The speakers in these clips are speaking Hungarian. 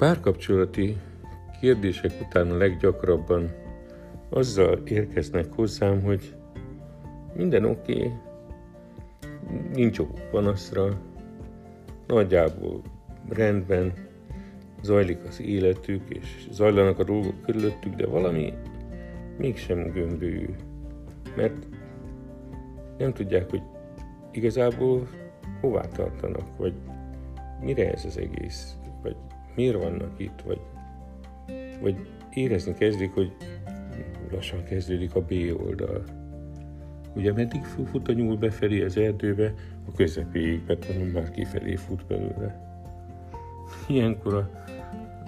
párkapcsolati kérdések után a leggyakrabban azzal érkeznek hozzám, hogy minden oké, nincs okok panaszra, nagyjából rendben zajlik az életük, és zajlanak a dolgok körülöttük, de valami mégsem gömbölyű, mert nem tudják, hogy igazából hová tartanak, vagy mire ez az egész, vagy miért vannak itt, vagy érezni kezdik, hogy lassan kezdődik a B oldal. Ugye meddig fut a nyúl befelé az erdőbe, a közepéig, mert már kifelé fut belőle. Ilyenkor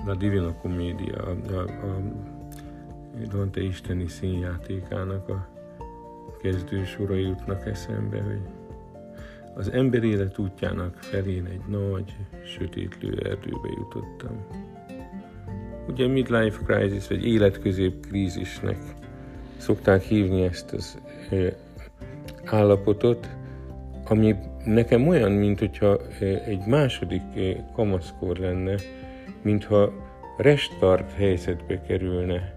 a Divina Commedia, a Dante Isteni Színjátékának a kezdő sorai jutnak eszembe, hogy az ember élet útjának felén egy nagy, sötétlő erdőbe jutottam. Ugye midlife crisis, vagy életközép krízisnek szokták hívni ezt az állapotot, ami nekem olyan, mint hogyha egy második kamaszkor lenne, mintha restart helyzetbe kerülne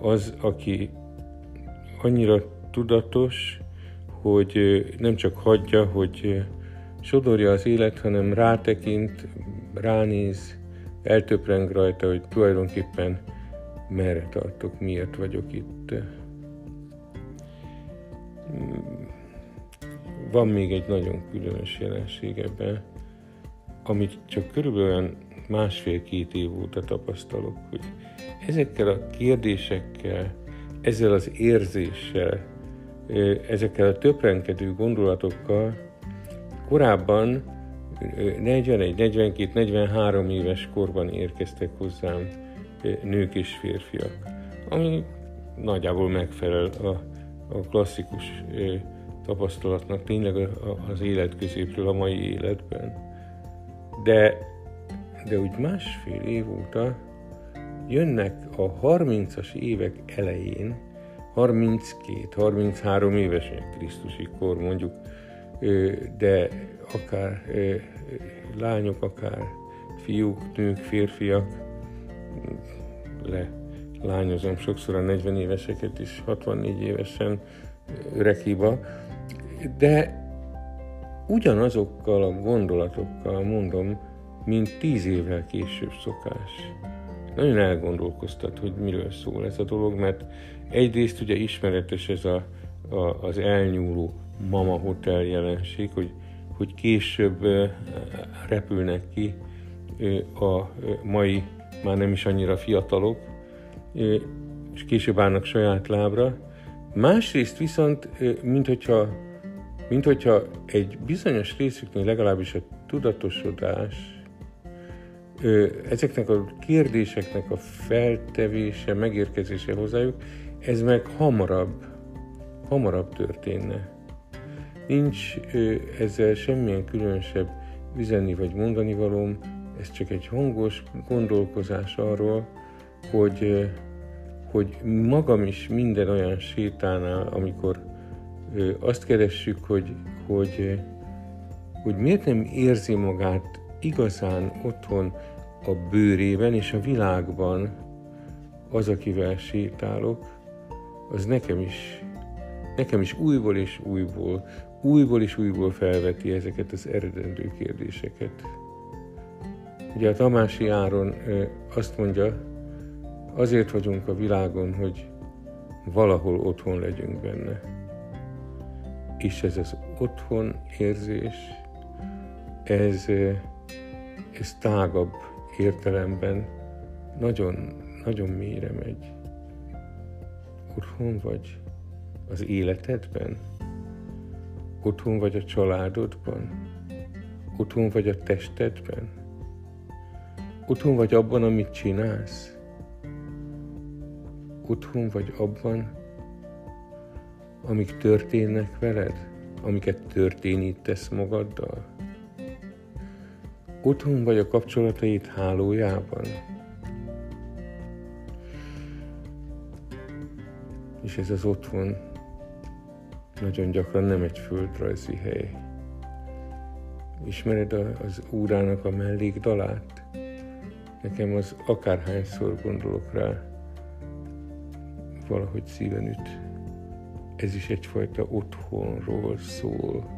az, aki annyira tudatos, hogy nem csak hagyja, hogy sodorja az élet, hanem rátekint, ránéz, eltöpreng rajta, hogy tulajdonképpen merre tartok, miért vagyok itt. Van még egy nagyon különös jelenség ebben, amit csak körülbelül 1,5-2 év óta tapasztalok, hogy ezekkel a kérdésekkel, ezzel az érzéssel, ezekkel a töprengkedő gondolatokkal korábban 41-42-43 éves korban érkeztek hozzám nők és férfiak, ami nagyjából megfelel a klasszikus tapasztalatnak tényleg az élet középről a mai életben. De úgy 1,5 év óta jönnek a 30-as évek elején, 32-33 évesen Krisztusi kor mondjuk, de akár lányok, akár fiúk, nők, férfiak, lányozom sokszor a 40 éveseket is, 64 évesen, öreg hiba, de ugyanazokkal a gondolatokkal mondom, mint 10 évvel később szokás. Nagyon elgondolkoztat, hogy miről szól ez a dolog, mert egyrészt ugye ismeretes ez az elnyúló mama hotel jelenség, hogy később repülnek ki a mai, már nem is annyira fiatalok, és később állnak saját lábra. Másrészt viszont, minthogyha egy bizonyos részüknél legalábbis a tudatosodás, ezeknek a kérdéseknek a feltevése, megérkezése hozzájuk, ez meg hamarabb történne. Nincs ezzel semmilyen különösebb üzenni vagy mondani valóm, ez csak egy hangos gondolkozás arról, hogy magam is minden olyan sétánál, amikor azt keressük, hogy miért nem érzi magát igazán otthon a bőrében és a világban az, akivel sétálok, az nekem is újból és újból felveti ezeket az eredendő kérdéseket. Ugye a Tamási Áron azt mondja, azért vagyunk a világon, hogy valahol otthon legyünk benne. És ez az otthon érzés, ez tágabb értelemben nagyon, nagyon mélyre megy. Otthon vagy az életedben? Otthon vagy a családodban? Otthon vagy a testedben? Otthon vagy abban, amit csinálsz? Otthon vagy abban, amik történnek veled, amiket történítesz magaddal. Otthon vagy a kapcsolataid hálójában. És ez az otthon nagyon gyakran nem egy földrajzi hely. Ismered az órának a mellékdalát? Nekem az akárhányszor gondolok rá, valahogy szíven üt. Ez is egyfajta otthonról szól.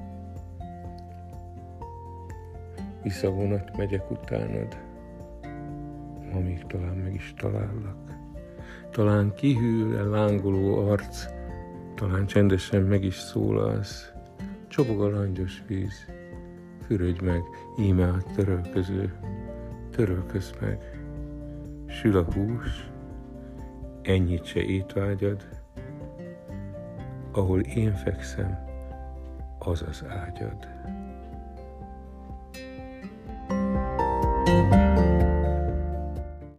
Visszavonat, megyek utánad. Ma még talán meg is talállak. Talán kihűl a lángoló arc, talán csendesen meg is szólalsz. Csobog a langyos víz, fürödj meg, íme a törölköző. Törölköz meg, sül a hús, ennyit se étvágyad, ahol én fekszem, az az ágyad.